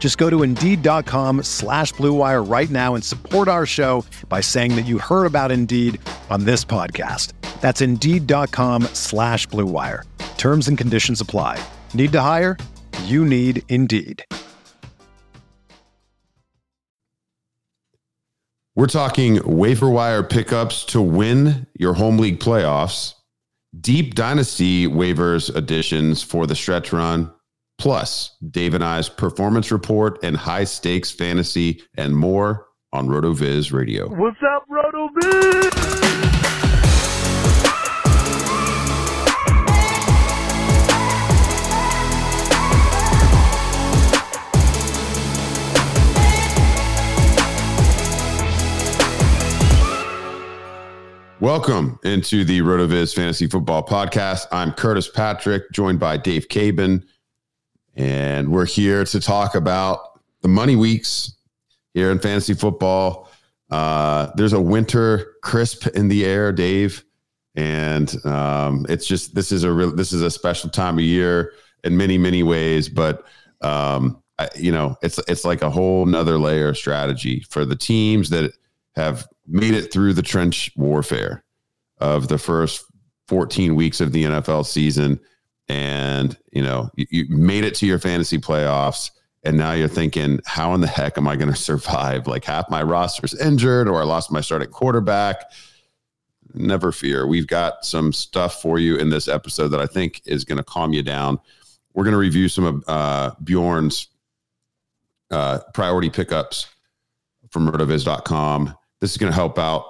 Just go to Indeed.com/Blue Wire right now and support our show by saying that you heard about Indeed on this podcast. That's Indeed.com/Blue Wire. Terms and conditions apply. Need to hire? You need Indeed. We're talking waiver wire pickups to win your home league playoffs, deep dynasty waivers additions for the stretch run, plus Dave and I's performance report and high stakes fantasy and more on RotoViz Radio. What's up, RotoViz? Welcome into the RotoViz Fantasy Football Podcast. I'm Curtis Patrick, joined by Dave Caban, and we're here to talk about the money weeks here in fantasy football. There's a winter crisp in the air, Dave, and it's just this is a special time of year in many ways. But it's like a whole nother layer of strategy for the teams that have made it through the trench warfare of the first 14 weeks of the NFL season. And, you made it to your fantasy playoffs, and now you're thinking, how in the heck am I going to survive? Like, half my roster's injured, or I lost my starting quarterback. Never fear. We've got some stuff for you in this episode that I think is going to calm you down. We're going to review some of Bjorn's priority pickups from rotoviz.com. This is going to help out,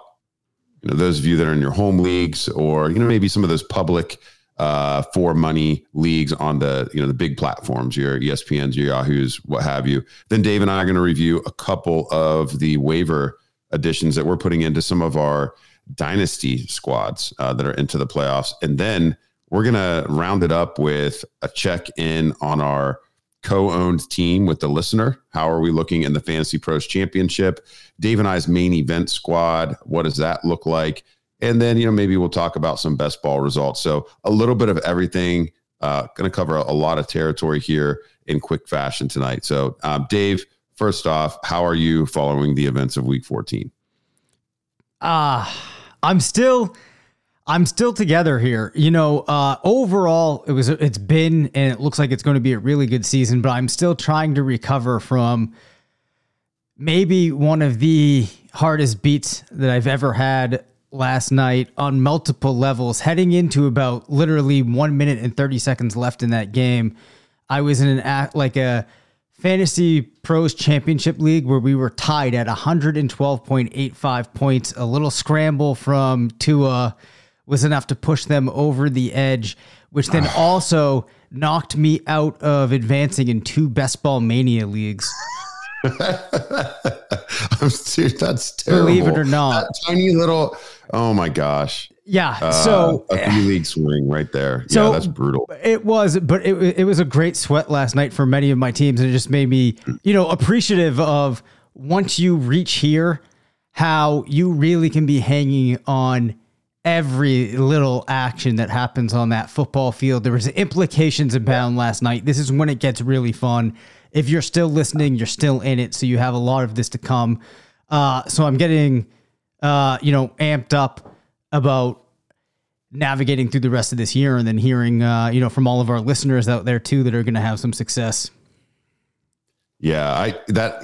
those of you that are in your home leagues, or, maybe some of those public for money leagues on the, the big platforms, your ESPNs, your Yahoos, what have you. Then Dave and I are going to review a couple of the waiver additions that we're putting into some of our dynasty squads that are into the playoffs. And then we're going to round it up with a check in on our co-owned team with the listener. How are we looking in the Fantasy Pros Championship? Dave and I's main event squad. What does that look like? And then, maybe we'll talk about some best ball results. So a little bit of everything, going to cover a lot of territory here in quick fashion tonight. So Dave, first off, how are you following the events of week 14? I'm still together here. Overall, it's been, and it looks like it's going to be a really good season, but I'm still trying to recover from maybe one of the hardest beats that I've ever had last night on multiple levels. Heading into about literally 1 minute and 30 seconds left in that game, I was in a Fantasy Pros Championship League where we were tied at 112.85 points. A little scramble from Tua was enough to push them over the edge, which then also knocked me out of advancing in two best ball mania leagues. Dude, that's terrible. Believe it or not. That tiny little, oh my gosh. Yeah. So a few league swing right there. So yeah, that's brutal. It was, but it was a great sweat last night for many of my teams. And it just made me, appreciative of, once you reach here, how you really can be hanging on every little action that happens on that football field. There was implications abound last night. This is when it gets really fun. If you're still listening, you're still in it. So you have a lot of this to come. So I'm getting, amped up about navigating through the rest of this year, and then hearing, from all of our listeners out there too, that are going to have some success. Yeah.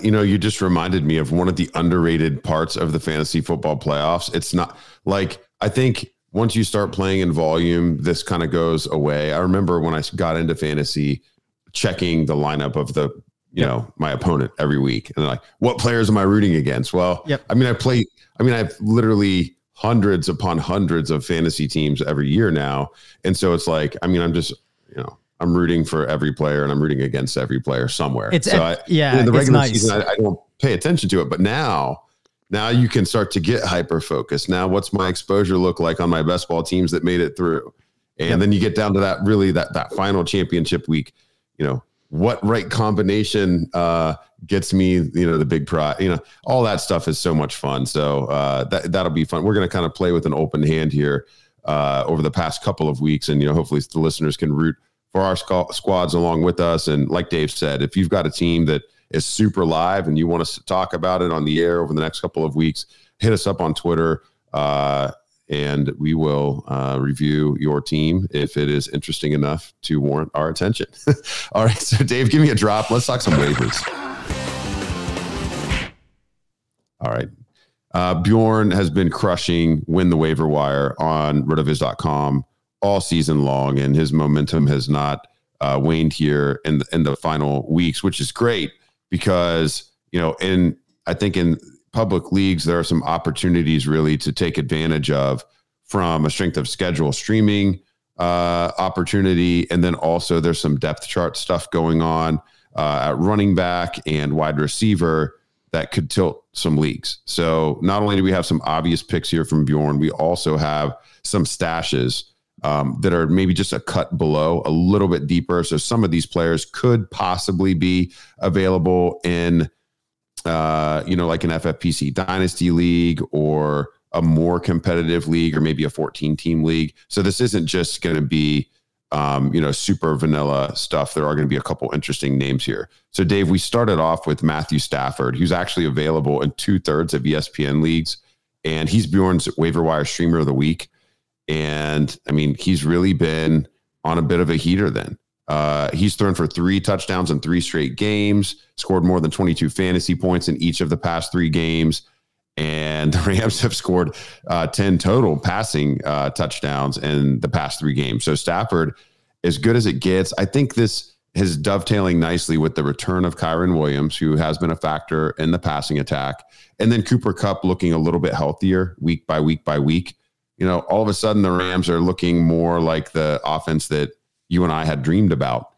You just reminded me of one of the underrated parts of the fantasy football playoffs. It's not like, I think once you start playing in volume, this kind of goes away. I remember when I got into fantasy, checking the lineup of the, you know, my opponent every week, and like, what players am I rooting against? Well, I mean, I've literally hundreds upon hundreds of fantasy teams every year now. And so it's like, I mean, I'm just, you know, I'm rooting for every player and I'm rooting against every player somewhere. It's, so the regular season, I don't pay attention to it, but now you can start to get hyper-focused. Now, what's my exposure look like on my best ball teams that made it through? And then you get down to that, really that final championship week, you know, what right combination gets me, you know, the big prize, you know, all that stuff is so much fun. So that'll be fun. We're going to kind of play with an open hand here over the past couple of weeks. And, you know, hopefully the listeners can root for our squads along with us. And like Dave said, if you've got a team that is super live and you want us to talk about it on the air over the next couple of weeks, hit us up on Twitter and we will review your team if it is interesting enough to warrant our attention. All right, so Dave, give me a drop. Let's talk some waivers. All right. Bjorn has been crushing Win the Waiver Wire on rotoviz.com all season long, and his momentum has not waned here in the final weeks, which is great because, you know, I think in public leagues, there are some opportunities really to take advantage of from a strength of schedule streaming opportunity. And then also there's some depth chart stuff going on at running back and wide receiver that could tilt some leagues. So not only do we have some obvious picks here from Bjorn, we also have some stashes that are maybe just a cut below, a little bit deeper. So some of these players could possibly be available in you know, like an FFPC dynasty league or a more competitive league or maybe a 14-team league. So this isn't just going to be, you know, super vanilla stuff. There are going to be a couple interesting names here. So Dave, we started off with Matthew Stafford, who's actually available in 2/3 of ESPN leagues. And he's Bjorn's waiver wire streamer of the week. And I mean, he's really been on a bit of a heater then. He's thrown for 3 touchdowns in 3 straight games, scored more than 22 fantasy points in each of the past 3 games. And the Rams have scored 10 total passing touchdowns in the past 3 games. So Stafford, as good as it gets, I think this is dovetailing nicely with the return of Kyron Williams, who has been a factor in the passing attack. And then Cooper Kupp looking a little bit healthier week by week by week. You know, all of a sudden the Rams are looking more like the offense that you and I had dreamed about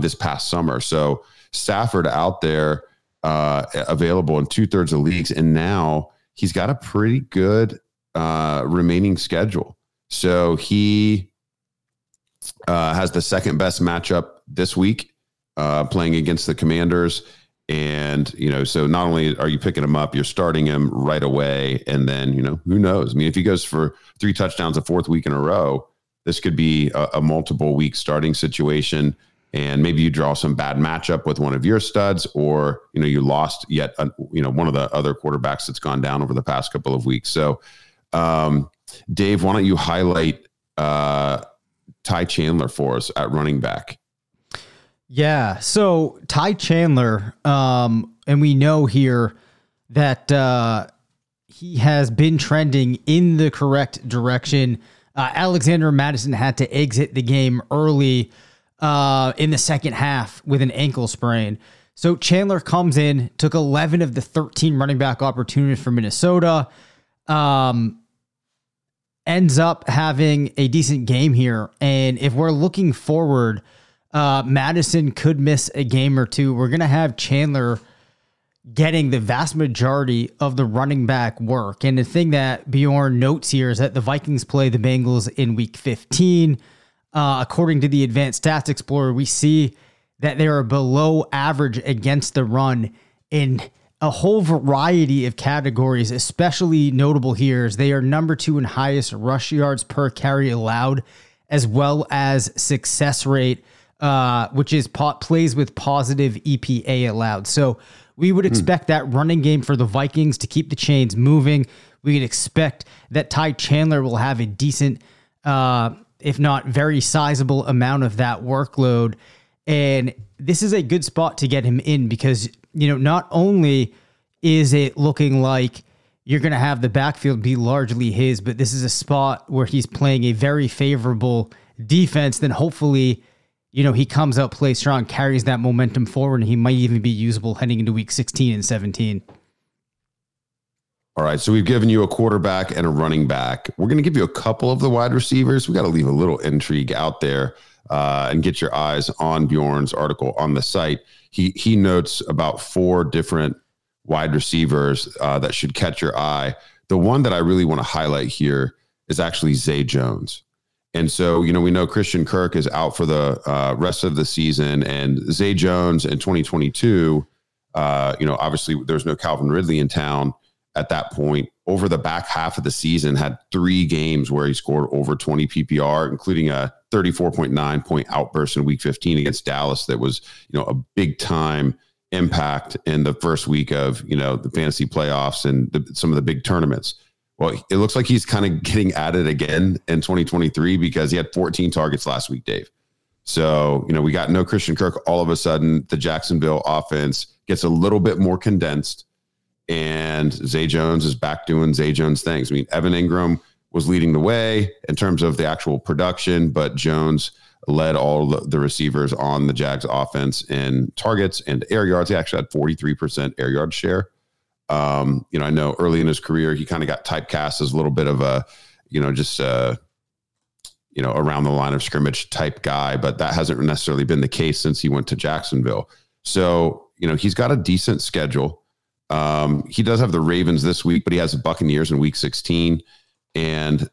this past summer. So Stafford out there available in 2/3 of leagues. And now he's got a pretty good remaining schedule. So he has the second best matchup this week playing against the Commanders. And, you know, so not only are you picking him up, you're starting him right away. And then, you know, who knows? I mean, if he goes for 3 touchdowns a 4th week in a row, this could be a multiple week starting situation, and maybe you draw some bad matchup with one of your studs, or, you know, you lost yet, you know, one of the other quarterbacks that's gone down over the past couple of weeks. So, Dave, why don't you highlight Ty Chandler for us at running back? Yeah. So Ty Chandler, and we know here that he has been trending in the correct direction. Alexander Mattison had to exit the game early in the second half with an ankle sprain. So Chandler comes in, took 11 of the 13 running back opportunities for Minnesota, ends up having a decent game here. And if we're looking forward, Madison could miss a game or two. We're going to have Chandler getting the vast majority of the running back work. And the thing that Bjorn notes here is that the Vikings play the Bengals in week 15. According to the Advanced Stats Explorer, we see that they are below average against the run in a whole variety of categories. Especially notable here is they are number 2 in highest rush yards per carry allowed, as well as success rate, which is plays with positive EPA allowed. So we would expect that running game for the Vikings to keep the chains moving. We would expect that Ty Chandler will have a decent, if not very sizable amount of that workload. And this is a good spot to get him in because, you know, not only is it looking like you're going to have the backfield be largely his, but this is a spot where he's playing a very favorable defense. Then hopefully, you know, he comes out, plays strong, carries that momentum forward, and he might even be usable heading into week 16 and 17. All right, so we've given you a quarterback and a running back. We're going to give you a couple of the wide receivers. We got to leave a little intrigue out there and get your eyes on Bjorn's article on the site. He notes about four different wide receivers that should catch your eye. The one that I really want to highlight here is actually Zay Jones. And so, you know, we know Christian Kirk is out for the rest of the season, and Zay Jones in 2022, you know, obviously there's no Calvin Ridley in town at that point. Over the back half of the season, had three games where he scored over 20 PPR, including a 34.9 point outburst in week 15 against Dallas. That was, you know, a big time impact in the first week of, you know, the fantasy playoffs and some of the big tournaments. Well, it looks like he's kind of getting at it again in 2023 because he had 14 targets last week, Dave. So, you know, we got no Christian Kirk. All of a sudden, the Jacksonville offense gets a little bit more condensed, and Zay Jones is back doing Zay Jones things. I mean, Evan Ingram was leading the way in terms of the actual production, but Jones led all the receivers on the Jags offense in targets and air yards. He actually had 43% air yard share. You know, I know early in his career, he kind of got typecast as a little bit of a, you know, just, you know, around the line of scrimmage type guy, but that hasn't necessarily been the case since he went to Jacksonville. So, you know, he's got a decent schedule. He does have the Ravens this week, but he has the Buccaneers in week 16. And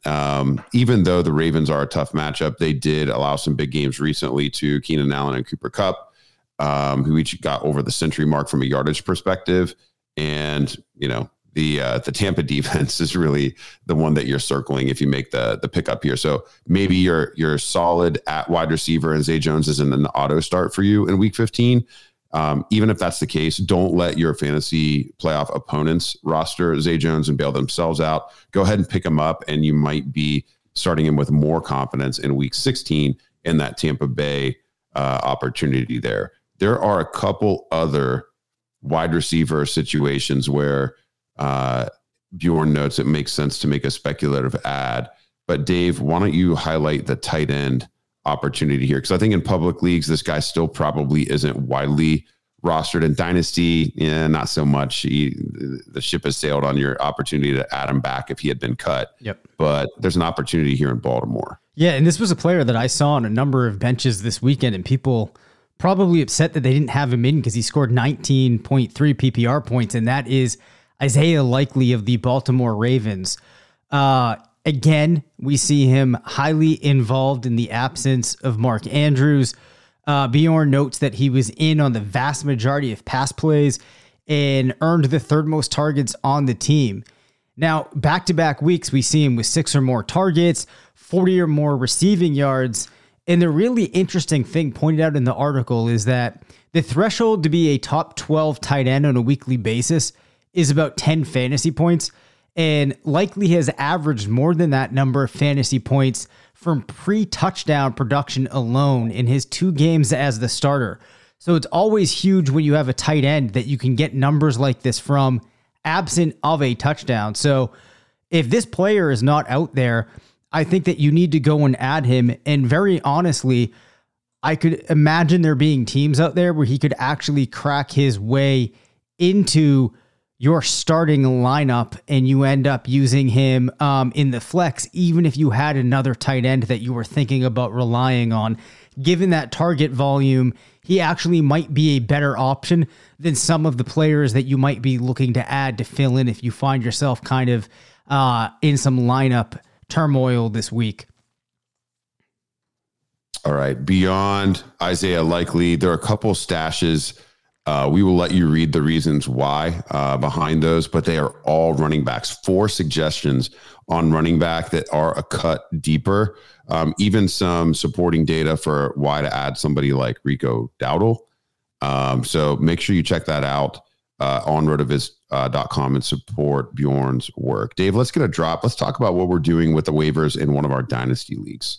even though the Ravens are a tough matchup, they did allow some big games recently to Keenan Allen and Cooper Kupp, who each got over the century mark from a yardage perspective. And, you know, the Tampa defense is really the one that you're circling if you make the pickup here. So maybe you're solid at wide receiver and Zay Jones is in an auto start for you in week 15. Even if that's the case, don't let your fantasy playoff opponents roster Zay Jones and bail themselves out. Go ahead and pick him up, and you might be starting him with more confidence in week 16 in that Tampa Bay opportunity there. There are a couple other wide receiver situations where Bjorn notes it makes sense to make a speculative ad. But Dave, why don't you highlight the tight end opportunity here? Because I think in public leagues, this guy still probably isn't widely rostered. In Dynasty, yeah, not so much. The ship has sailed on your opportunity to add him back if he had been cut. Yep. But there's an opportunity here in Baltimore. Yeah, and this was a player that I saw on a number of benches this weekend, and people probably upset that they didn't have him in because he scored 19.3 PPR points, and that is Isaiah Likely of the Baltimore Ravens. Again, we see him highly involved in the absence of Mark Andrews. Bjorn notes that he was in on the vast majority of pass plays and earned the third most targets on the team. Now, back-to-back weeks, we see him with 6 or more targets, 40 or more receiving yards. And the really interesting thing pointed out in the article is that the threshold to be a top 12 tight end on a weekly basis is about 10 fantasy points. And Likely has averaged more than that number of fantasy points from pre-touchdown production alone in his 2 games as the starter. So it's always huge when you have a tight end that you can get numbers like this from absent of a touchdown. So if this player is not out there, I think that you need to go and add him. And very honestly, I could imagine there being teams out there where he could actually crack his way into your starting lineup, and you end up using him in the flex, even if you had another tight end that you were thinking about relying on. Given that target volume, he actually might be a better option than some of the players that you might be looking to add to fill in if you find yourself kind of in some lineup turmoil this week. All right. Beyond Isaiah Likely, there are a couple stashes. We will let you read the reasons why behind those, but they are all running backs. 4 suggestions on running back that are a cut deeper. Even some supporting data for why to add somebody like Rico Dowdle. So make sure you check that out on rotoviz.com and support Bjorn's work. Dave, let's get a drop. Let's talk about what we're doing with the waivers in one of our dynasty leagues.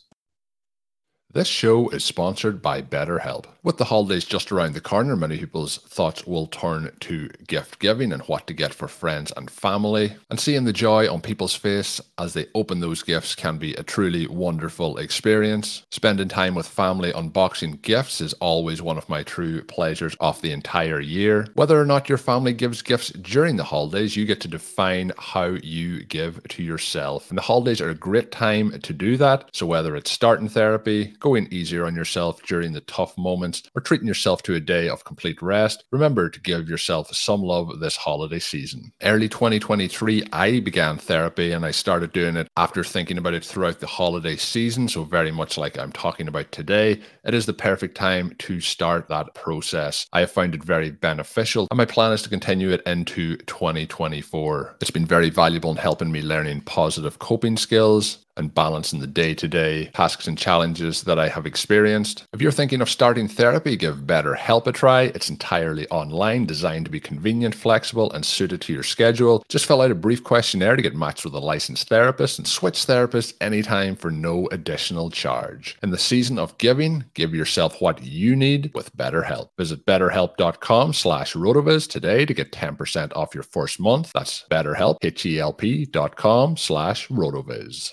This show is sponsored by BetterHelp. With the holidays just around the corner, many people's thoughts will turn to gift giving and what to get for friends and family. And seeing the joy on people's face as they open those gifts can be a truly wonderful experience. Spending time with family unboxing gifts is always one of my true pleasures of the entire year. Whether or not your family gives gifts during the holidays, you get to define how you give to yourself. And the holidays are a great time to do that. So whether it's starting therapy, going easier on yourself during the tough moments, or treating yourself to a day of complete rest, remember to give yourself some love this holiday season. Early 2023, I began therapy, and I started doing it after thinking about it throughout the holiday season. So very much like I'm talking about today, it is the perfect time to start that process. I have found it very beneficial, and my plan is to continue it into 2024. It's been very valuable in helping me learning positive coping skills and balancing the day-to-day tasks and challenges that I have experienced. If you're thinking of starting therapy, give BetterHelp a try. It's entirely online, designed to be convenient, flexible, and suited to your schedule. Just fill out a brief questionnaire to get matched with a licensed therapist, and switch therapists anytime for no additional charge. In the season of giving, give yourself what you need with BetterHelp. Visit betterhelp.com/rotoviz today to get 10% off your first month. That's BetterHelp, HELP.com/rotoviz.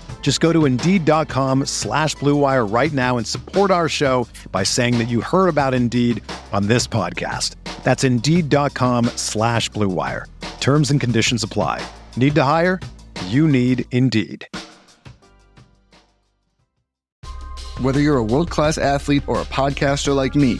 Just go to Indeed.com/Blue Wire right now and support our show by saying that you heard about Indeed on this podcast. That's Indeed.com/Blue Wire. Terms and conditions apply. Need to hire? You need Indeed. Whether you're a world-class athlete or a podcaster like me,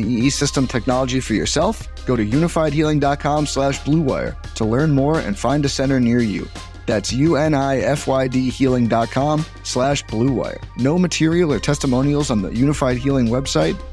the EE System technology for yourself? Go to unifiedhealing.com/Blue Wire to learn more and find a center near you. That's UNIFYD healing.com/Blue Wire. No material or testimonials on the Unified Healing website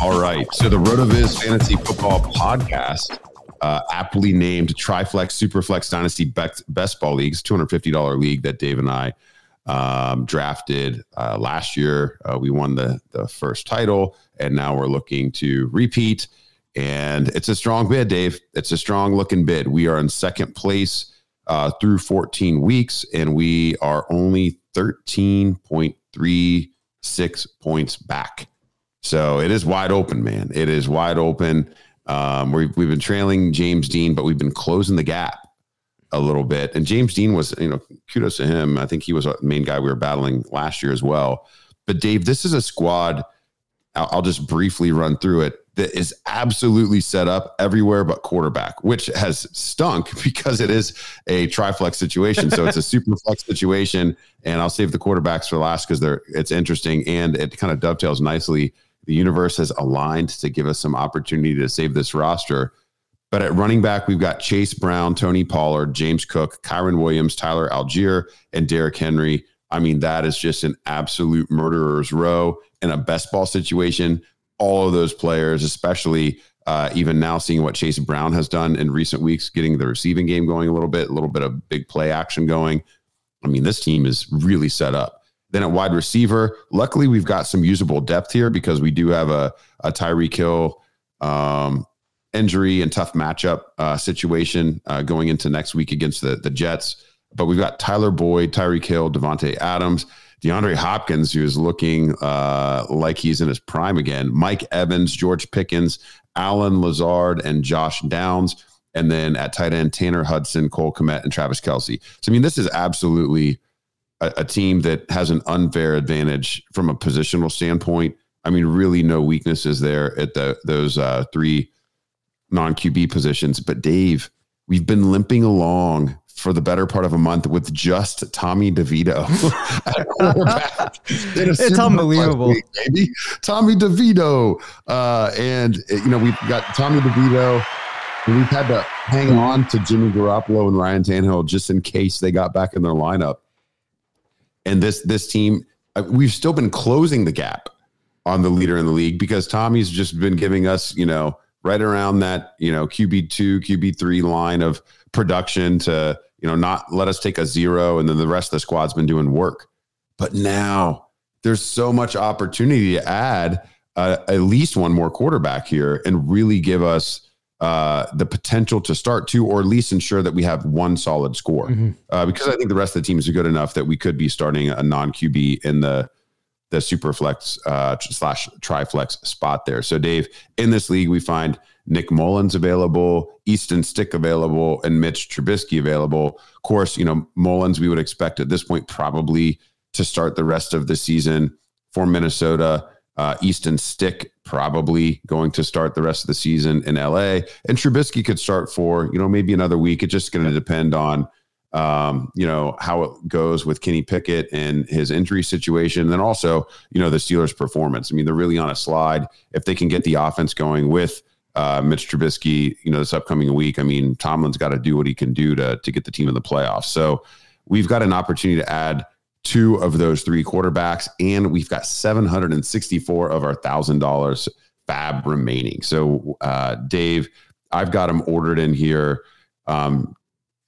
All right, so the RotoViz Fantasy Football Podcast, aptly named Triflex Superflex Dynasty Best Ball Leagues, $250 league that Dave and I drafted last year. We won the first title, and now we're looking to repeat. And it's a strong bid, Dave. It's a strong looking bid. We are in second place through 14 weeks, and we are only 13.36 points back. So it is wide open, man. It is wide open. We've been trailing James Dean, but we've been closing the gap a little bit. And James Dean was, kudos to him. I think he was the main guy we were battling last year as well. But Dave, this is a squad. I'll just briefly run through it. That is absolutely set up everywhere but quarterback, which has stunk because it is a triflex situation. So it's a super flex situation. And I'll save the quarterbacks for last because it's interesting. And it kind of dovetails nicely. The universe has aligned to give us some opportunity to save this roster. But at running back, we've got Chase Brown, Tony Pollard, James Cook, Kyron Williams, Tyler Algier, and Derrick Henry. I mean, that is just an absolute murderer's row in a best ball situation. All of those players, especially even now seeing what Chase Brown has done in recent weeks, getting the receiving game going a little bit of big play action going. I mean, this team is really set up. Then at wide receiver, luckily we've got some usable depth here because we do have a Tyreek Hill injury and tough matchup situation going into next week against the Jets. But we've got Tyler Boyd, Tyreek Hill, Devontae Adams, DeAndre Hopkins, who is looking like he's in his prime again, Mike Evans, George Pickens, Allen Lazard, and Josh Downs. And then at tight end, Tanner Hudson, Cole Kmet, and Travis Kelce. So, I mean, this is absolutely a team that has an unfair advantage from a positional standpoint. I mean, really no weaknesses there at those three non-QB positions. But Dave, we've been limping along for the better part of a month with just Tommy DeVito. It's unbelievable. Week, Tommy DeVito. And, you know, we've got Tommy DeVito. And we've had to hang on to Jimmy Garoppolo and Ryan Tannehill just in case they got back in their lineup. And this team, we've still been closing the gap on the leader in the league because Tommy's just been giving us, you know, right around that, you know, QB2, QB3 line of production to, you know, not let us take a zero. And then the rest of the squad's been doing work. But now there's so much opportunity to add at least one more quarterback here and really give us the potential to start to, or at least ensure that we have one solid score. Mm-hmm. Because I think the rest of the teams are good enough that we could be starting a non-QB in the super flex slash triflex spot there. So Dave, in this league, we find Nick Mullins available, Easton Stick available, and Mitch Trubisky available. Of course, you know, Mullins, we would expect at this point probably to start the rest of the season for Minnesota. Easton Stick probably going to start the rest of the season in LA, and Trubisky could start for, you know, maybe another week. It's just going to depend on, you know, how it goes with Kenny Pickett and his injury situation. And then also, you know, the Steelers' performance. I mean, they're really on a slide. If they can get the offense going with Mitch Trubisky, you know, this upcoming week, I mean, Tomlin's got to do what he can do to get the team in the playoffs. So we've got an opportunity to add two of those three quarterbacks, and we've got 764 of our $1,000 fab remaining. So, Dave, I've got them ordered in here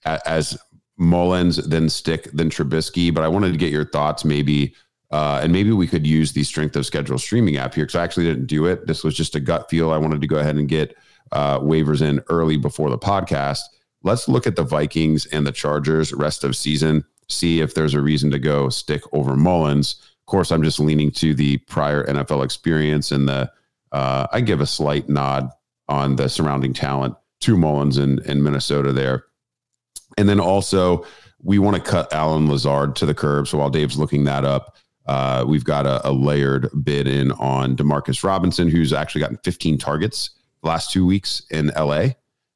as Mullins, then Stick, then Trubisky. But I wanted to get your thoughts maybe, and maybe we could use the Strength of Schedule streaming app here because I actually didn't do it. This was just a gut feel. I wanted to go ahead and get waivers in early before the podcast. Let's look at the Vikings and the Chargers rest of season. See if there's a reason to go Stick over Mullins. Of course, I'm just leaning to the prior NFL experience and the I give a slight nod on the surrounding talent to Mullins in Minnesota there. And then also we want to cut Allen Lazard to the curb. So while Dave's looking that up, we've got a layered bid in on Demarcus Robinson, who's actually gotten 15 targets the last 2 weeks in LA.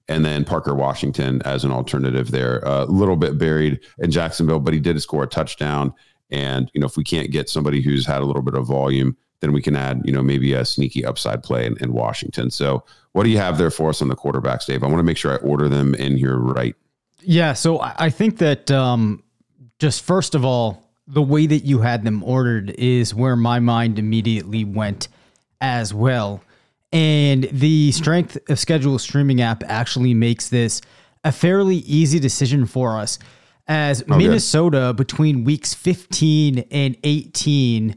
And then Parker Washington as an alternative there, a little bit buried in Jacksonville, but he did score a touchdown. And, you know, if we can't get somebody who's had a little bit of volume, then we can add, you know, maybe a sneaky upside play in Washington. So what do you have there for us on the quarterbacks, Dave? I want to make sure I order them in here right. Yeah. So I think that just first of all, the way that you had them ordered is where my mind immediately went as well. And the Strength of Schedule streaming app actually makes this a fairly easy decision for us, as Minnesota between weeks 15 and 18.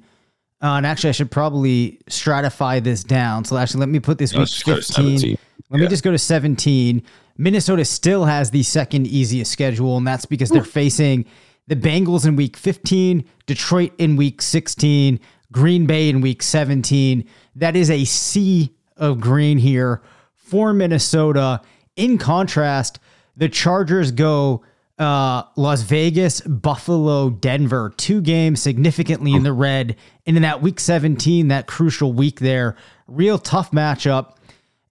And actually, I should probably stratify this down. So actually, let me put this week 15. Let me just go to 17. Minnesota still has the second easiest schedule, and that's because they're facing the Bengals in week 15, Detroit in week 16, Green Bay in week 17. That is a C of green here for Minnesota. In contrast, the Chargers go Las Vegas, Buffalo, Denver, two games significantly in the red. And in that week 17, that crucial week there, real tough matchup.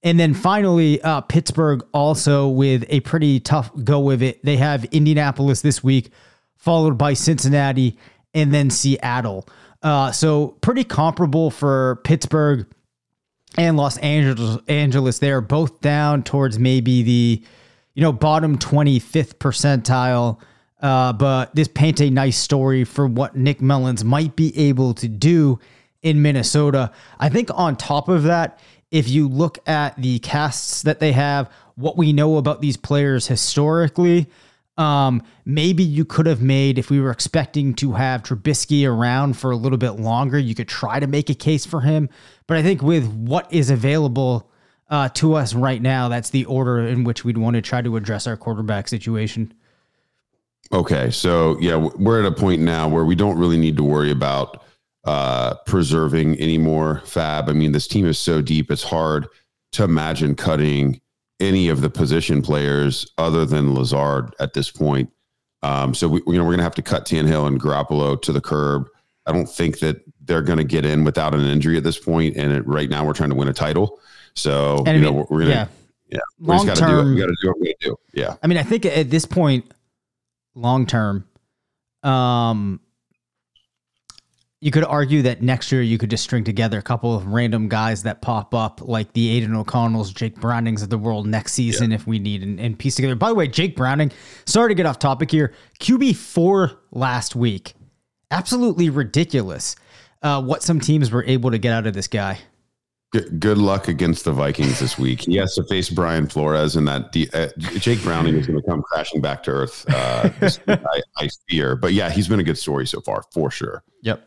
And then finally, Pittsburgh also with a pretty tough go with it. They have Indianapolis this week, followed by Cincinnati and then Seattle. So pretty comparable for Pittsburgh. and Los Angeles there, both down towards maybe the, you know, bottom 25th percentile. But this paints a nice story for what Nick Mullins might be able to do in Minnesota. I think on top of that, if you look at the casts that they have, what we know about these players historically, maybe you could have made, if we were expecting to have Trubisky around for a little bit longer, you could try to make a case for him. But I think with what is available to us right now, that's the order in which we'd want to try to address our quarterback situation. Okay, so yeah, we're at a point now where we don't really need to worry about preserving any more fab. I mean, this team is so deep, it's hard to imagine cutting any of the position players other than Lazard at this point. So we're going to have to cut Tannehill and Garoppolo to the curb. I don't think that they're going to get in without an injury at this point. And right now we're trying to win a title. So, and you know, we're going to, yeah, long term, we got to do what we got to do. Yeah. I mean, I think at this point, long term, you could argue that next year you could just string together a couple of random guys that pop up, like the Aiden O'Connells, Jake Brownings of the world next season, if we need, and piece together. By the way, Jake Browning, sorry to get off topic here, QB4 last week. Absolutely ridiculous what some teams were able to get out of this guy. Good luck against the Vikings this week. He has to face Brian Flores, and that Jake Browning is going to come crashing back to earth, I fear. But yeah, he's been a good story so far, for sure. Yep.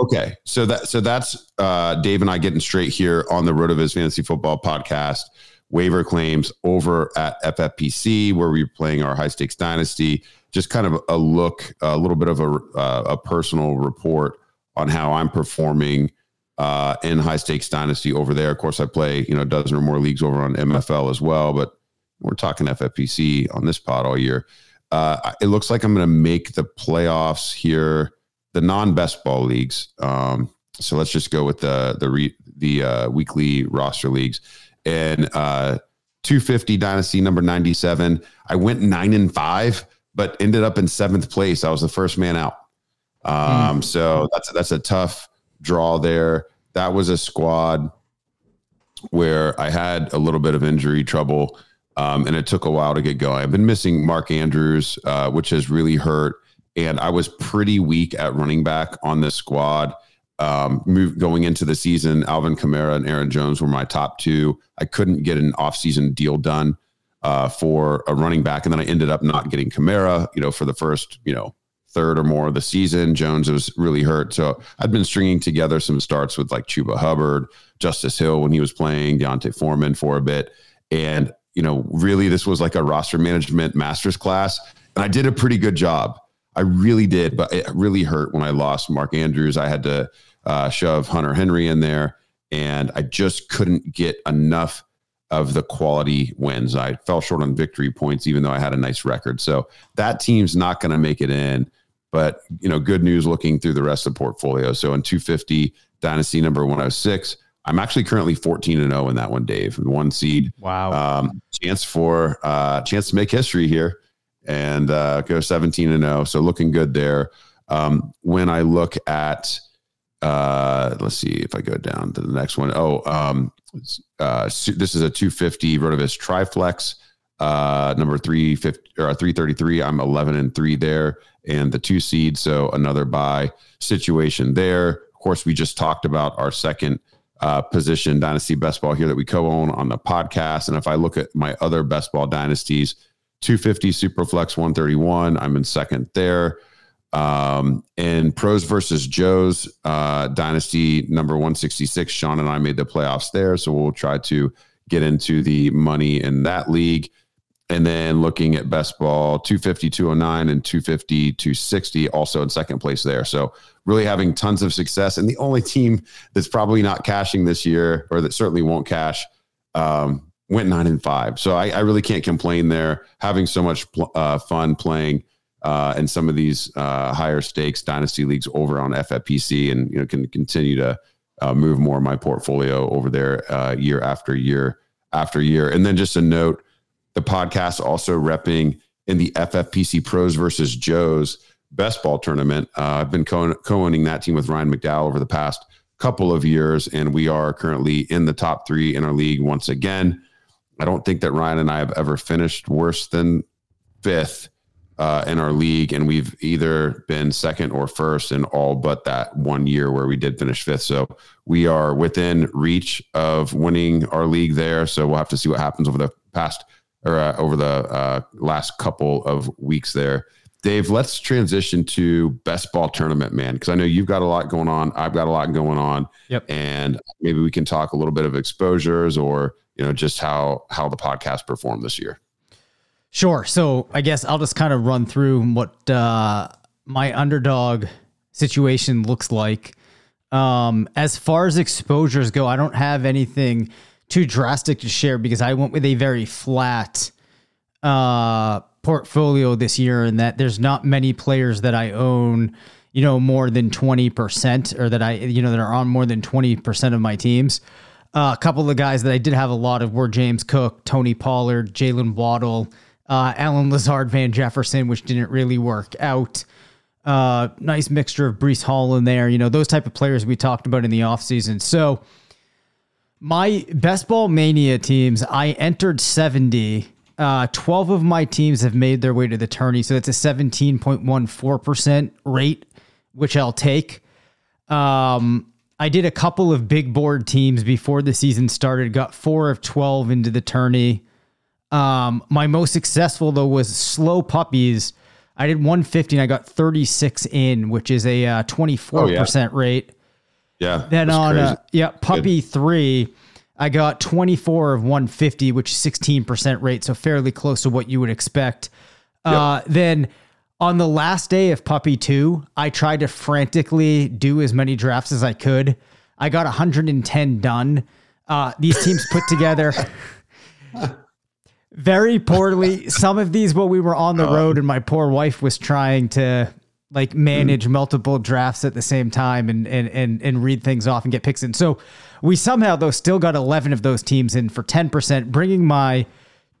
Okay, so that's Dave and I getting straight here on the RotoViz Fantasy Football Podcast. Waiver claims over at FFPC, where we're playing our high stakes dynasty. Just kind of a look, a little bit of a personal report on how I'm performing in high stakes dynasty over there. Of course, I play, you know, a dozen or more leagues over on MFL as well, but we're talking FFPC on this pod all year. It looks like I'm going to make the playoffs here. The non-best ball leagues. So let's just go with the weekly roster leagues. And 250 Dynasty, number 97. I went 9-5, but ended up in 7th place. I was the first man out. So that's a tough draw there. That was a squad where I had a little bit of injury trouble, and it took a while to get going. I've been missing Mark Andrews, which has really hurt. And I was pretty weak at running back on this squad. Going into the season, Alvin Kamara and Aaron Jones were my top two. I couldn't get an offseason deal done for a running back. And then I ended up not getting Kamara, you know, for the first, you know, third or more of the season. Jones was really hurt. So I'd been stringing together some starts with like Chuba Hubbard, Justice Hill when he was playing, Deontay Foreman for a bit. And, you know, really this was like a roster management master's class. And I did a pretty good job. I really did, but it really hurt when I lost Mark Andrews. I had to shove Hunter Henry in there, and I just couldn't get enough of the quality wins. I fell short on victory points, even though I had a nice record. So that team's not going to make it in, but you know, good news looking through the rest of the portfolio. So in 250 Dynasty number 106, I'm actually currently 14-0 in that one, Dave. One seed. Wow. Chance to make history here. And go 17-0, so looking good there. When I look at, let's see if I go down to the next one. This is a 250 RotoViz Triflex, number 350 or 333. I'm 11-3 there, and the 2 seed, so another bye situation there. Of course, we just talked about our second position dynasty best ball here that we co-own on the podcast. And if I look at my other best ball dynasties. 250 Superflex 131. I'm in second there. And Pros versus Joes Dynasty number 166. Sean and I made the playoffs there. So we'll try to get into the money in that league. And then looking at best ball, 250, 209, and 250, 260, also in second place there. So really having tons of success. And the only team that's probably not cashing this year, or that certainly won't cash, went 9-5. So I really can't complain there. Having so much fun playing in some of these higher stakes dynasty leagues over on FFPC, and, you know, can continue to move more of my portfolio over there year after year after year. And then just a note, the podcast also repping in the FFPC Pros versus Joes best ball tournament. I've been co-owning that team with Ryan McDowell over the past couple of years, and we are currently in the top three in our league once again. I don't think that Ryan and I have ever finished worse than fifth in our league, and we've either been second or first in all but that one year where we did finish fifth. So we are within reach of winning our league there. So we'll have to see what happens over the past last couple of weeks there. Dave, let's transition to best ball tournament, man, because I know you've got a lot going on. I've got a lot going on. Yep. And maybe we can talk a little bit of exposures, or, you know, just how the podcast performed this year. Sure. So I guess I'll just kind of run through what my underdog situation looks like. As far as exposures go, I don't have anything too drastic to share because I went with a very flat portfolio this year, in that there's not many players that I own, you know, more than 20%, or that I, you know, that are on more than 20% of my teams. A couple of guys that I did have a lot of were James Cook, Tony Pollard, Jalen Waddle, Alan Lazard, Van Jefferson, which didn't really work out. Nice mixture of Breece Hall in there, you know, those type of players we talked about in the offseason. So my best ball mania teams, I entered 70. 12 of my teams have made their way to the tourney. So that's a 17.14% rate, which I'll take. I did a couple of big board teams before the season started, got 4 of 12 into the tourney. My most successful, though, was slow puppies. I did 150 and I got 36 in, which is a 24% rate. Yeah. Then on puppy good. 3, I got 24 of 150, which is 16% rate. So fairly close to what you would expect. Yep. Then on the last day of puppy 2, I tried to frantically do as many drafts as I could. I got 110 done. These teams put together very poorly. Some of these, while we were on the road and my poor wife was trying to like manage multiple drafts at the same time and read things off and get picks in. So we somehow, though, still got 11 of those teams in for 10%, bringing my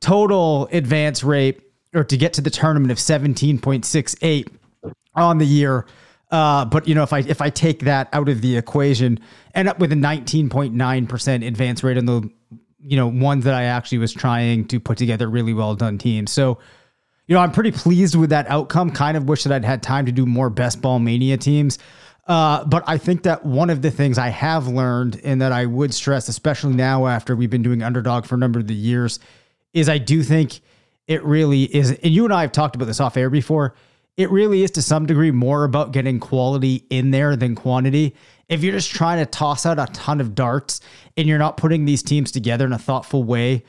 total advance rate, or to get to the tournament, of 17.68 on the year. But, you know, if I take that out of the equation, end up with a 19.9% advance rate on the, you know, ones that I actually was trying to put together really well done teams. So, you know, I'm pretty pleased with that outcome. Kind of wish that I'd had time to do more best ball mania teams. But I think that one of the things I have learned, and that I would stress, especially now after we've been doing underdog for a number of the years, is I do think it really is, and you and I have talked about this off air before, it really is to some degree more about getting quality in there than quantity. If you're just trying to toss out a ton of darts and you're not putting these teams together in a thoughtful way,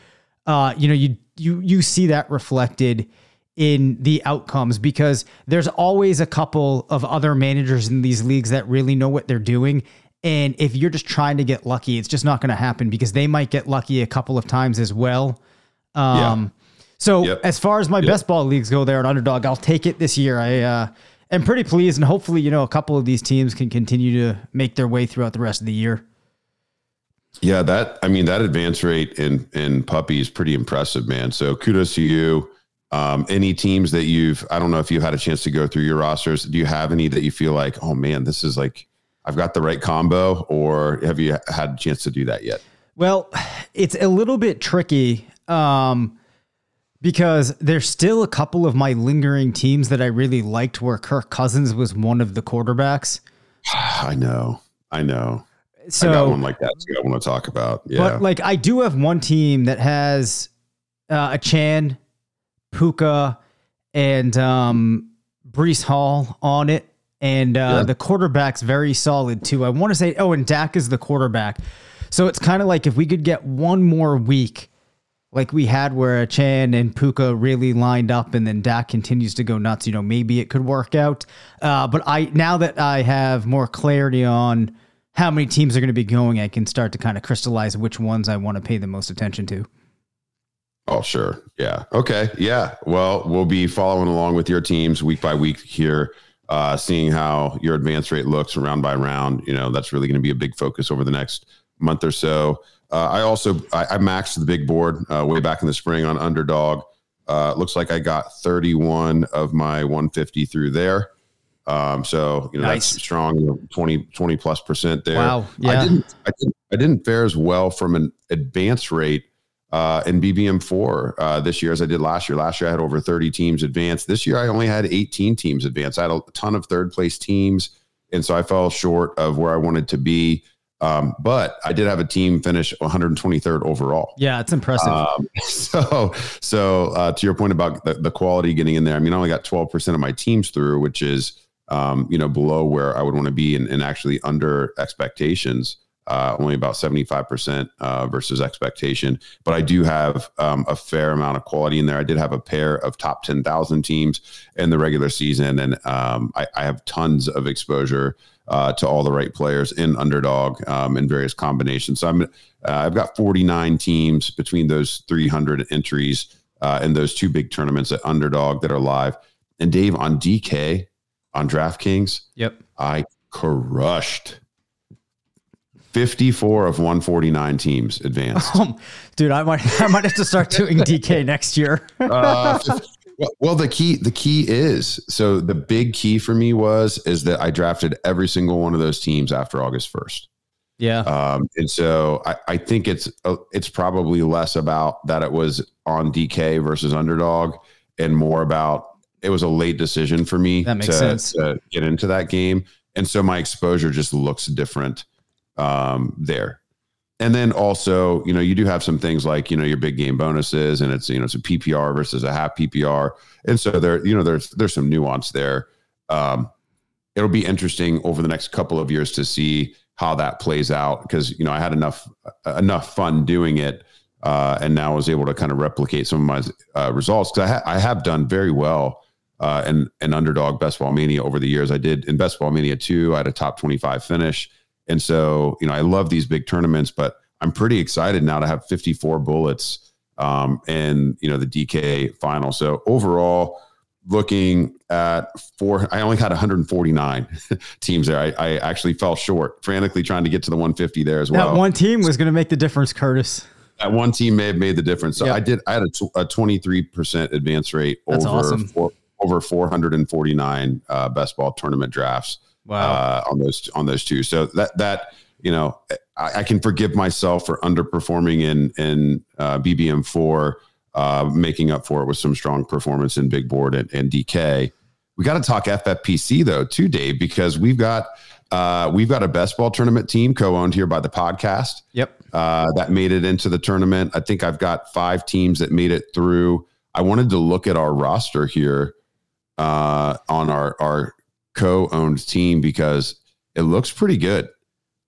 you know, you see that reflected in the outcomes, because there's always a couple of other managers in these leagues that really know what they're doing. And if you're just trying to get lucky, it's just not going to happen, because they might get lucky a couple of times as well. So as far as my best ball leagues go there at Underdog, I'll take it this year. I am pretty pleased, and hopefully, you know, a couple of these teams can continue to make their way throughout the rest of the year. Yeah, that advance rate in puppy is pretty impressive, man. So kudos to you. Any teams that I don't know if you've had a chance to go through your rosters. Do you have any that you feel like, oh man, this is like, I've got the right combo, or have you had a chance to do that yet? Well, it's a little bit tricky, because there's still a couple of my lingering teams that I really liked where Kirk Cousins was one of the quarterbacks. I know. So I got one like that too I want to talk about. Yeah. But like, I do have one team that has a Chan, Puka, and Breece Hall on it. And the quarterback's very solid too. I want to say, and Dak is the quarterback. So it's kind of like, if we could get one more week like we had where Chan and Puka really lined up and then Dak continues to go nuts, you know, maybe it could work out. But now that I have more clarity on how many teams are going to be going, I can start to kind of crystallize which ones I want to pay the most attention to. Oh, sure. Yeah. Okay. Yeah. Well, we'll be following along with your teams week by week here, seeing how your advance rate looks round by round. You know, that's really going to be a big focus over the next month or so. I maxed the big board way back in the spring on Underdog. Looks like I got 31 of my 150 through there. So, you know, nice. That's strong, you know, 20+% there. Wow. Yeah. I didn't fare as well from an advance rate in BBM4 this year as I did last year. Last year I had over 30 teams advance. This year I only had 18 teams advance. I had a ton of third place teams, and so I fell short of where I wanted to be. But I did have a team finish 123rd overall. Yeah, it's impressive. So to your point about the quality getting in there, I mean, I only got 12% of my teams through, which is you know, below where I would want to be and actually under expectations. Only about 75% versus expectation, but I do have a fair amount of quality in there. I did have a pair of top 10,000 teams in the regular season, and I have tons of exposure to all the right players in Underdog in various combinations. So I've got 49 teams between those 300 entries in those two big tournaments at Underdog that are live. And Dave, on DK, on DraftKings, yep, I crushed 54 of 149 teams advanced. Dude, I might have to start doing DK next year. Well, the key is, so the big key for me is that I drafted every single one of those teams after August 1st. Yeah. And so I think it's probably less about that it was on DK versus Underdog and more about it was a late decision for me to get into that game. And so my exposure just looks different there. And then also, you know, you do have some things like, you know, your big game bonuses, and it's, you know, it's a PPR versus a half PPR. And so there, you know, there's some nuance there. It'll be interesting over the next couple of years to see how that plays out. Cause you know, I had enough fun doing it. And now I was able to kind of replicate some of my results. Cause I have done very well in Underdog Best Ball Mania over the years. I did in Best Ball Mania 2, I had a top 25 finish. And so, you know, I love these big tournaments, but I'm pretty excited now to have 54 bullets in, you know, the DK final. So overall, looking at I only had 149 teams there. I actually fell short, frantically trying to get to the 150 there as well. That one team was going to make the difference, Curtis. That one team may have made the difference. So yep. I had a 23% advance rate. That's awesome. Over 449 best ball tournament drafts. Wow. On those two. So that, you know, I can forgive myself for underperforming in BBM4, making up for it with some strong performance in big board and DK. We got to talk FFPC though too, Dave, because we've got a best ball tournament team co-owned here by the podcast. Yep. That made it into the tournament. I think I've got 5 teams that made it through. I wanted to look at our roster here, on our co-owned team, because it looks pretty good.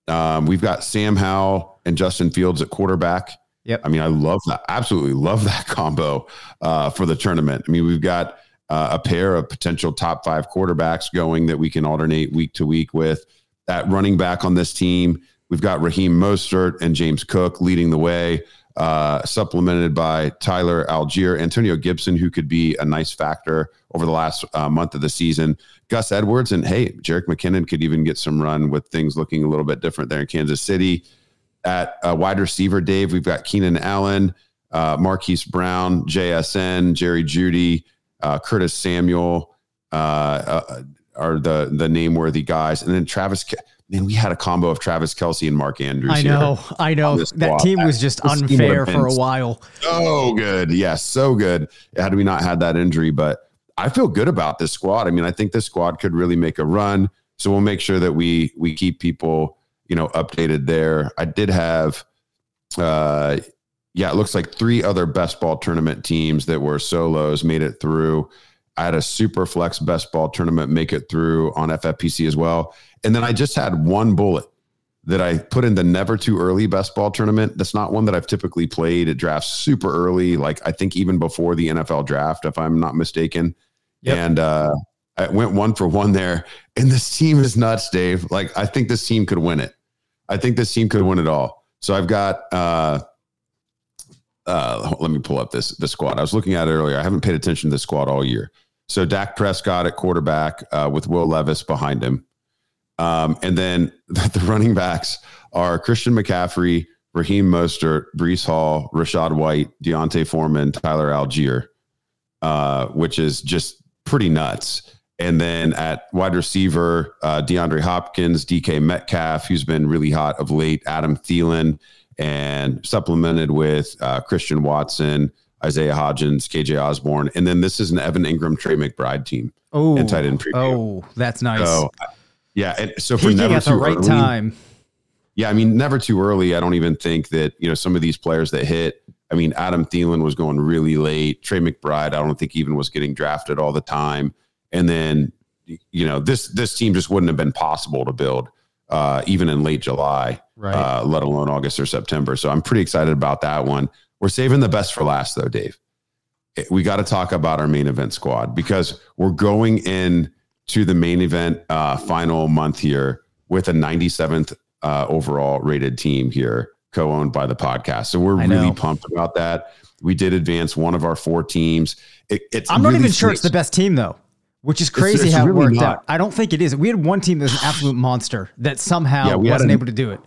We've got Sam Howell and Justin Fields at quarterback. Yep. I mean, I love that. Absolutely love that combo for the tournament. I mean, we've got a pair of potential top 5 quarterbacks going that we can alternate week to week with. At running back on this team, we've got Raheem Mostert and James Cook leading the way, supplemented by Tyler Algier, Antonio Gibson, who could be a nice factor over the last month of the season, Gus Edwards, and hey, Jerick McKinnon could even get some run with things looking a little bit different there in Kansas City. At wide receiver, Dave, we've got Keenan Allen, Marquise Brown, JSN, Jerry Jeudy, Curtis Samuel are the name-worthy guys. And then we had a combo of Travis Kelce and Mark Andrews. I know. That team was just unfair for a while. So good. Yes, so good. Had we not had that injury, but I feel good about this squad. I mean, I think this squad could really make a run. So we'll make sure that we keep people, you know, updated there. I did have, it looks like 3 other best ball tournament teams that were solos made it through. I had a super flex best ball tournament make it through on FFPC as well. And then I just had one bullet that I put in the never too early best ball tournament. That's not one that I've typically played. It drafts super early. Like I think even before the NFL draft, if I'm not mistaken. Yep. And I went 1-for-1 there, and this team is nuts, Dave. Like I think this team could win it. I think this team could win it all. So I've got, let me pull up the squad. I was looking at it earlier. I haven't paid attention to the squad all year. So Dak Prescott at quarterback with Will Levis behind him. And then the running backs are Christian McCaffrey, Raheem Mostert, Breece Hall, Rashad White, Deontay Foreman, Tyler Algier, which is just pretty nuts. And then at wide receiver, DeAndre Hopkins, DK Metcalf, who's been really hot of late, Adam Thielen, and supplemented with Christian Watson, Isaiah Hodgins, KJ Osborne. And then this is an Evan Ingram, Trey McBride team. Oh, and tight end preview. Oh, that's nice. So, yeah. And so for never too early, time. Yeah. I mean, never too early. I don't even think that, you know, some of these players that hit, I mean, Adam Thielen was going really late. Trey McBride, I don't think even was getting drafted all the time. And then, you know, this team just wouldn't have been possible to build even in late July, right. Let alone August or September. So I'm pretty excited about that one. We're saving the best for last though, Dave. We got to talk about our main event squad because we're going in to the main event final month here with a 97th overall rated team here, co-owned by the podcast. So we're really pumped about that. We did advance one of our four teams. I'm not even sure it's the best team though, which is crazy how it worked out. I don't think it is. We had one team that's an absolute monster that somehow wasn't able to do it.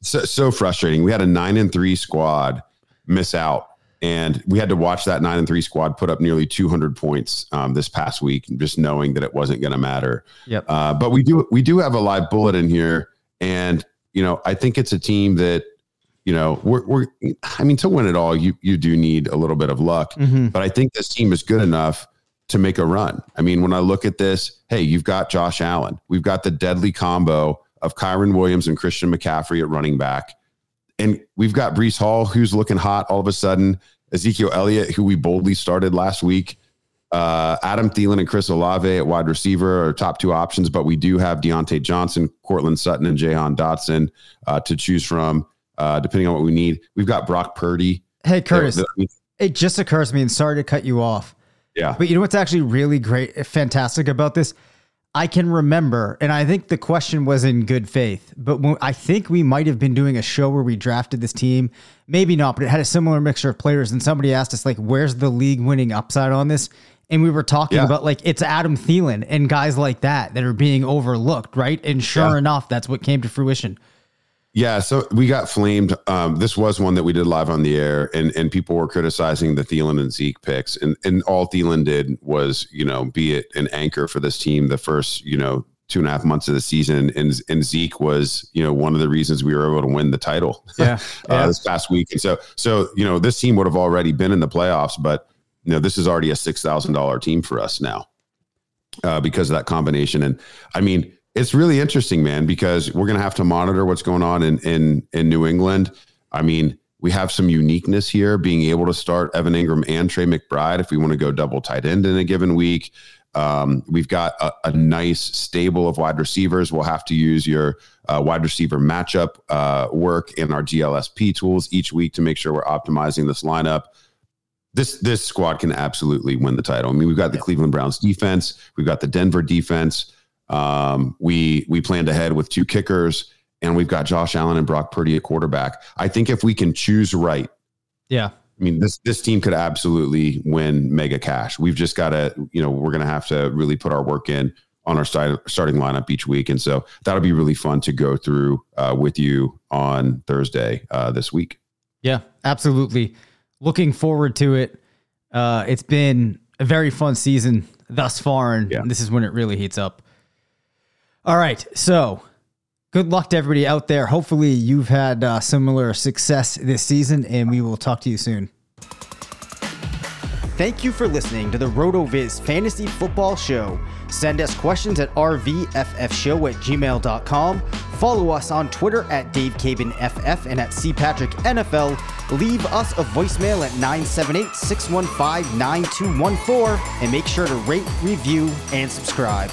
So frustrating. We had a 9-3 squad miss out. And we had to watch that 9-3 squad put up nearly 200 points this past week, just knowing that it wasn't going to matter. Yep. But we do have a live bullet in here, and you know I think it's a team that you know we're I mean to win it all you do need a little bit of luck, but I think this team is good enough to make a run. I mean when I look at this, hey, you've got Josh Allen, we've got the deadly combo of Kyron Williams and Christian McCaffrey at running back. And we've got Breece Hall, who's looking hot all of a sudden. Ezekiel Elliott, who we boldly started last week. Adam Thielen and Chris Olave at wide receiver are top two options. But we do have Deontay Johnson, Cortland Sutton, and Jahan Dotson to choose from, depending on what we need. We've got Brock Purdy. Hey, Curtis, it just occurs to me, and sorry to cut you off. Yeah. But you know what's actually really great, fantastic about this? I can remember, and I think the question was in good faith, but I think we might have been doing a show where we drafted this team. Maybe not, but it had a similar mixture of players, and somebody asked us, like, where's the league winning upside on this? And we were talking about, like, it's Adam Thielen and guys like that are being overlooked, right? And sure enough, that's what came to fruition. Yeah, so we got flamed. This was one that we did live on the air, and people were criticizing the Thielen and Zeke picks. And all Thielen did was, you know, be it an anchor for this team the first, you know, 2.5 months of the season. And Zeke was, you know, one of the reasons we were able to win the title this past week. And so, you know, this team would have already been in the playoffs, but, you know, this is already a $6,000 team for us now because of that combination. And, I mean, it's really interesting, man, because we're going to have to monitor what's going on in New England. I mean, we have some uniqueness here, being able to start Evan Ingram and Trey McBride if we want to go double tight end in a given week. We've got a nice stable of wide receivers. We'll have to use your wide receiver matchup work and our GLSP tools each week to make sure we're optimizing this lineup. This squad can absolutely win the title. I mean, we've got the Cleveland Browns defense. We've got the Denver defense. We planned ahead with two kickers, and we've got Josh Allen and Brock Purdy at quarterback. I think if we can choose right, I mean, this team could absolutely win mega cash. We've just got to, you know, we're going to have to really put our work in on our starting lineup each week. And so that'll be really fun to go through, with you on Thursday, this week. Yeah, absolutely. Looking forward to it. It's been a very fun season thus far, and this is when it really heats up. All right, so good luck to everybody out there. Hopefully you've had similar success this season, and we will talk to you soon. Thank you for listening to the RotoViz Fantasy Football Show. Send us questions at rvffshow@gmail.com. Follow us on Twitter at Dave Caban FF and at @CPatrickNFL. Leave us a voicemail at 978-615-9214, and make sure to rate, review, and subscribe.